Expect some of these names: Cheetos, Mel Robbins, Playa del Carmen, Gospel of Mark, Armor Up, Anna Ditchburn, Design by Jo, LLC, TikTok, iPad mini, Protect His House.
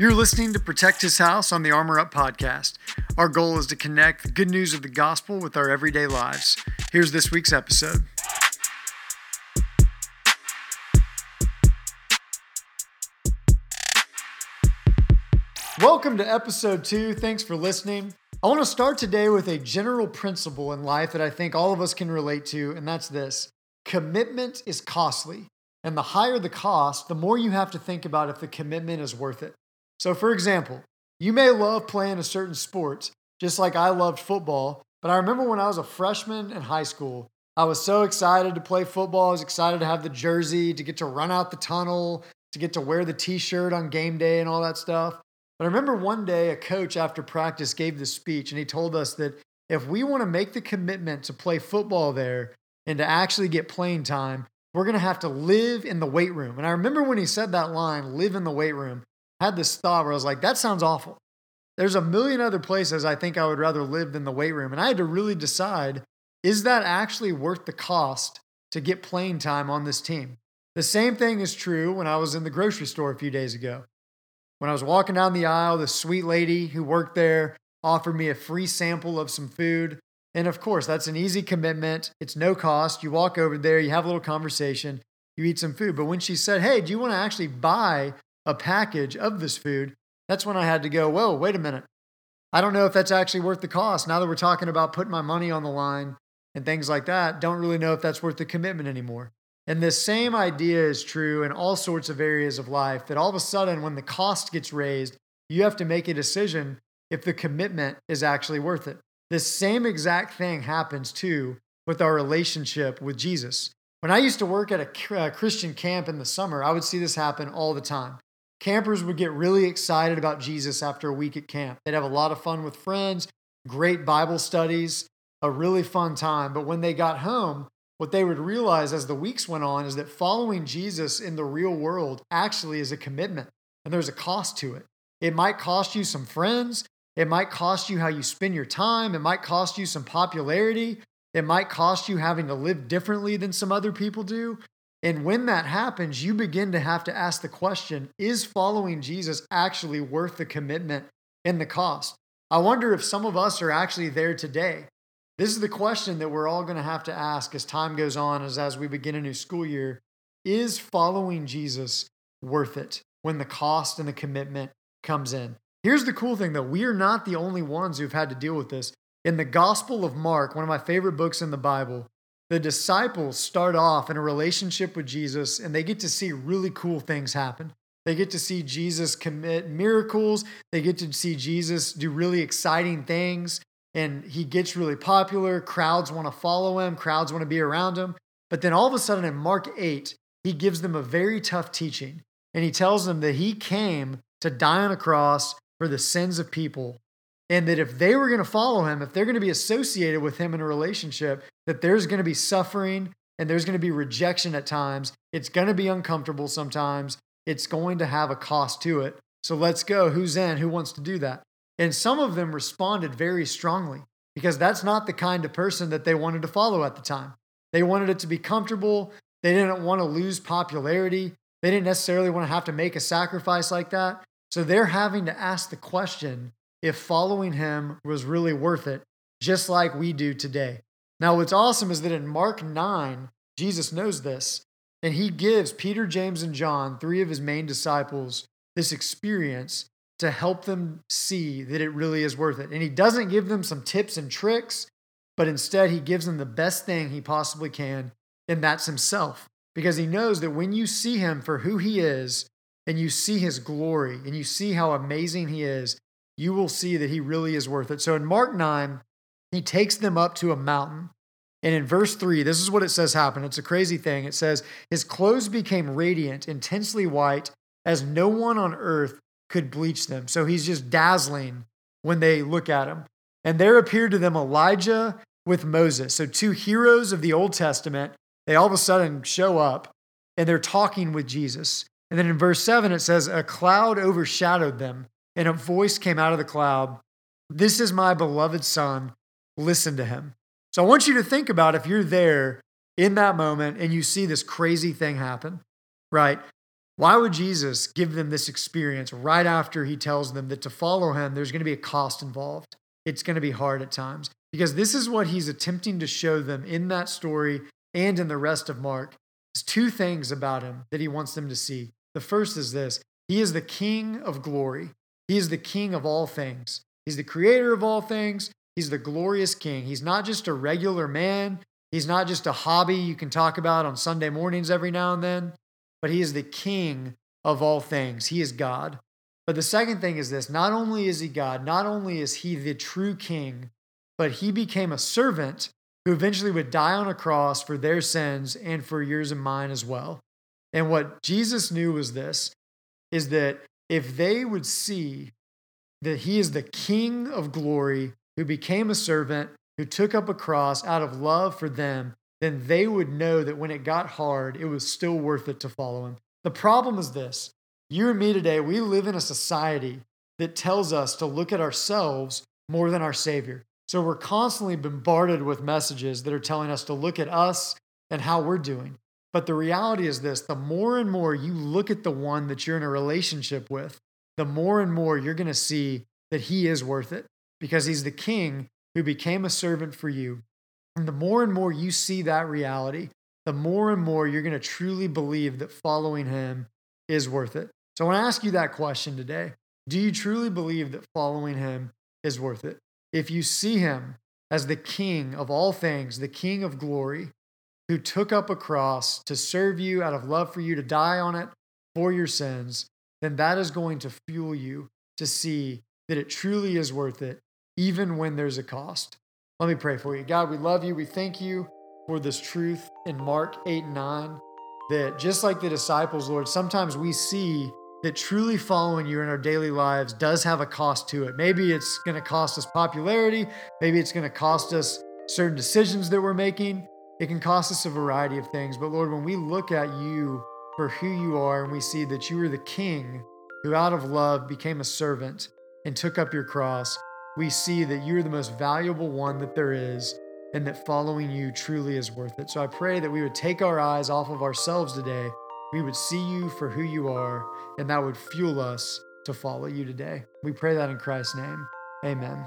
You're listening to Protect His House on the Armor Up podcast. Our goal is to connect the good news of the gospel with our everyday lives. Here's this week's episode. Welcome to episode 2. Thanks for listening. I want to start today with a general principle in life that I think all of us can relate to, and that's this. Commitment is costly, and the higher the cost, the more you have to think about if the commitment is worth it. So for example, you may love playing a certain sport, just like I loved football, but I remember when I was a freshman in high school, I was so excited to play football. I was excited to have the jersey, to get to run out the tunnel, to get to wear the t-shirt on game day and all that stuff. But I remember one day a coach after practice gave this speech and he told us that if we want to make the commitment to play football there and to actually get playing time, we're going to have to live in the weight room. And I remember when he said that line, live in the weight room, I had this thought where I was like, that sounds awful. There's a million other places I think I would rather live than the weight room. And I had to really decide, is that actually worth the cost to get playing time on this team? The same thing is true when I was in the grocery store a few days ago. When I was walking down the aisle, this sweet lady who worked there offered me a free sample of some food. And of course, that's an easy commitment. It's no cost. You walk over there, you have a little conversation, you eat some food. But when she said, hey, do you want to actually buy a package of this food? That's when I had to go, whoa, wait a minute. I don't know if that's actually worth the cost. Now that we're talking about putting my money on the line and things like that, don't really know if that's worth the commitment anymore. And this same idea is true in all sorts of areas of life, that all of a sudden when the cost gets raised, you have to make a decision if the commitment is actually worth it. This same exact thing happens too with our relationship with Jesus. When I used to work at a Christian camp in the summer, I would see this happen all the time. Campers would get really excited about Jesus after a week at camp. They'd have a lot of fun with friends, great Bible studies, a really fun time. But when they got home, what they would realize as the weeks went on is that following Jesus in the real world actually is a commitment, and there's a cost to it. It might cost you some friends. It might cost you how you spend your time. It might cost you some popularity. It might cost you having to live differently than some other people do. And when that happens, you begin to have to ask the question, is following Jesus actually worth the commitment and the cost? I wonder if some of us are actually there today. This is the question that we're all going to have to ask as time goes on, as we begin a new school year. Is following Jesus worth it when the cost and the commitment comes in? Here's the cool thing, though. We are not the only ones who've had to deal with this. In the Gospel of Mark, one of my favorite books in the Bible, the disciples start off in a relationship with Jesus, and they get to see really cool things happen. They get to see Jesus commit miracles. They get to see Jesus do really exciting things. And he gets really popular. Crowds want to follow him. Crowds want to be around him. But then all of a sudden in Mark 8, he gives them a very tough teaching. And he tells them that he came to die on a cross for the sins of people. And that if they were going to follow him, if they're going to be associated with him in a relationship, that there's going to be suffering and there's going to be rejection at times. It's going to be uncomfortable sometimes. It's going to have a cost to it. So let's go. Who's in? Who wants to do that? And some of them responded very strongly because that's not the kind of person that they wanted to follow at the time. They wanted it to be comfortable. They didn't want to lose popularity. They didn't necessarily want to have to make a sacrifice like that. So they're having to ask the question if following him was really worth it, just like we do today. Now, what's awesome is that in Mark 9, Jesus knows this, and he gives Peter, James, and John, three of his main disciples, this experience to help them see that it really is worth it. And he doesn't give them some tips and tricks, but instead he gives them the best thing he possibly can, and that's himself. Because he knows that when you see him for who he is, and you see his glory, and you see how amazing he is, you will see that he really is worth it. So in Mark 9, he takes them up to a mountain. And in verse 3, this is what it says happened. It's a crazy thing. It says, his clothes became radiant, intensely white, as no one on earth could bleach them. So he's just dazzling when they look at him. And there appeared to them Elijah with Moses. So two heroes of the Old Testament, they all of a sudden show up and they're talking with Jesus. And then in verse 7, it says, a cloud overshadowed them and a voice came out of the cloud. This is my beloved son. Listen to him. So I want you to think about if you're there in that moment and you see this crazy thing happen, right? Why would Jesus give them this experience right after he tells them that to follow him, there's going to be a cost involved? It's going to be hard at times, because this is what he's attempting to show them in that story and in the rest of Mark. There's two things about him that he wants them to see. The first is this: he is the King of glory. He is the King of all things. He's the creator of all things. He's the glorious King. He's not just a regular man. He's not just a hobby you can talk about on Sunday mornings every now and then, but he is the King of all things. He is God. But the second thing is this: not only is he God, not only is he the true King, but he became a servant who eventually would die on a cross for their sins and for yours and mine as well. And what Jesus knew was this, is that if they would see that he is the King of glory who became a servant, who took up a cross out of love for them, then they would know that when it got hard, it was still worth it to follow him. The problem is this: you and me today, we live in a society that tells us to look at ourselves more than our Savior. So we're constantly bombarded with messages that are telling us to look at us and how we're doing. But the reality is this: the more and more you look at the one that you're in a relationship with, the more and more you're going to see that he is worth it, because he's the King who became a servant for you. And the more and more you see that reality, the more and more you're going to truly believe that following him is worth it. So I want to ask you that question today. Do you truly believe that following him is worth it? If you see him as the King of all things, the King of glory, who took up a cross to serve you out of love for you, to die on it for your sins, then that is going to fuel you to see that it truly is worth it, even when there's a cost. Let me pray for you. God, we love you. We thank you for this truth in Mark 8:9. That just like the disciples, Lord, sometimes we see that truly following you in our daily lives does have a cost to it. Maybe it's going to cost us popularity. Maybe it's going to cost us certain decisions that we're making. It can cost us a variety of things. But Lord, when we look at you for who you are and we see that you are the King who out of love became a servant and took up your cross, we see that you're the most valuable one that there is, and that following you truly is worth it. So I pray that we would take our eyes off of ourselves today. We would see you for who you are, and that would fuel us to follow you today. We pray that in Christ's name. Amen.